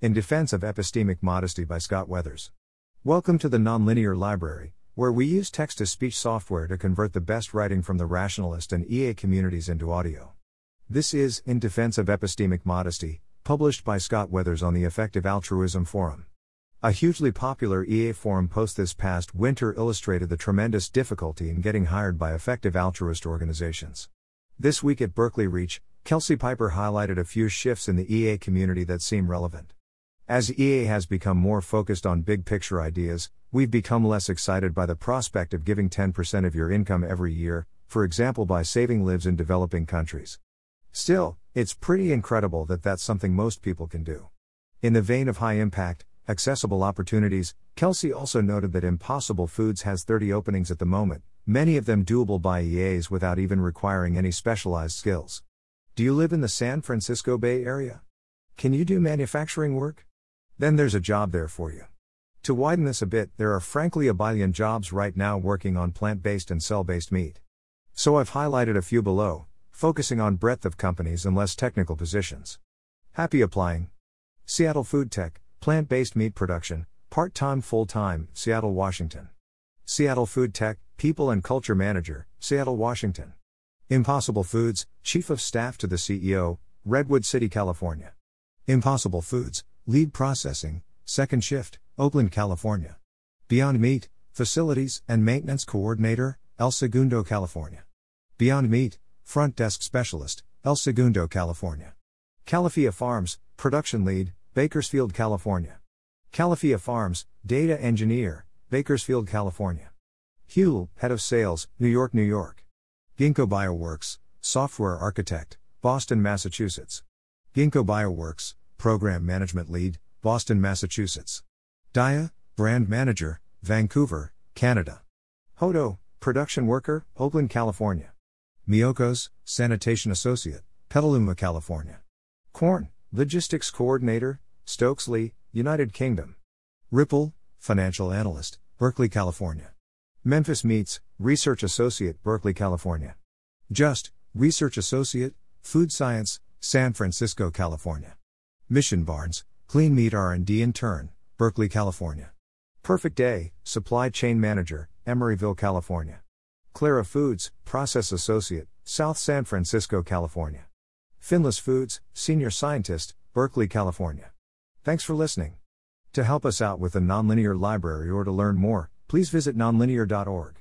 In Defense of Epistemic Modesty by Scott Weathers. Welcome to the Nonlinear Library, where we use text-to-speech software to convert the best writing from the rationalist and EA communities into audio. This is In Defense of Epistemic Modesty, published by Scott Weathers on the Effective Altruism Forum. A hugely popular EA forum post this past winter illustrated the tremendous difficulty in getting hired by effective altruist organizations. This week at Berkeley REACH, Kelsey Piper highlighted a few shifts in the EA community that seem relevant. As EA has become more focused on big-picture ideas, we've become less excited by the prospect of giving 10% of your income every year, for example by saving lives in developing countries. Still, it's pretty incredible that that's something most people can do. In the vein of high-impact, accessible opportunities, Kelsey also noted that Impossible Foods has 30 openings at the moment, many of them doable by EAs without even requiring any specialized skills. Do you live in the San Francisco Bay Area? Can you do manufacturing work? Then there's a job there for you. To widen this a bit, there are frankly a billion jobs right now working on plant-based and cell-based meat. So I've highlighted a few below, focusing on breadth of companies and less technical positions. Happy applying. Seattle Food Tech, plant-based meat production, part-time full-time, Seattle, Washington. Seattle Food Tech, people and culture manager, Seattle, Washington. Impossible Foods, chief of staff to the CEO, Redwood City, California. Impossible Foods, lead processing, second shift, Oakland, California. Beyond Meat, facilities and maintenance coordinator, El Segundo, California. Beyond Meat, front desk specialist, El Segundo, California. Califia Farms, production lead, Bakersfield, California. Califia Farms, data engineer, Bakersfield, California. Huel, head of sales, New York, New York. Ginkgo Bioworks, software architect, Boston, Massachusetts. Ginkgo Bioworks, program management lead, Boston, Massachusetts. Daiya, brand manager, Vancouver, Canada. Hodo, production worker, Oakland, California. Miyoko's, sanitation associate, Petaluma, California. Corn, logistics coordinator, Stokesley, United Kingdom. Ripple, financial analyst, Berkeley, California. Memphis Meats, research associate, Berkeley, California. Just, research associate, food science, San Francisco, California. Mission Barnes, clean meat R&D intern, Berkeley, California. Perfect Day, supply chain manager, Emeryville, California. Clara Foods, process associate, South San Francisco, California. Finless Foods, senior scientist, Berkeley, California. Thanks for listening. To help us out with the Nonlinear Library or to learn more, please visit nonlinear.org.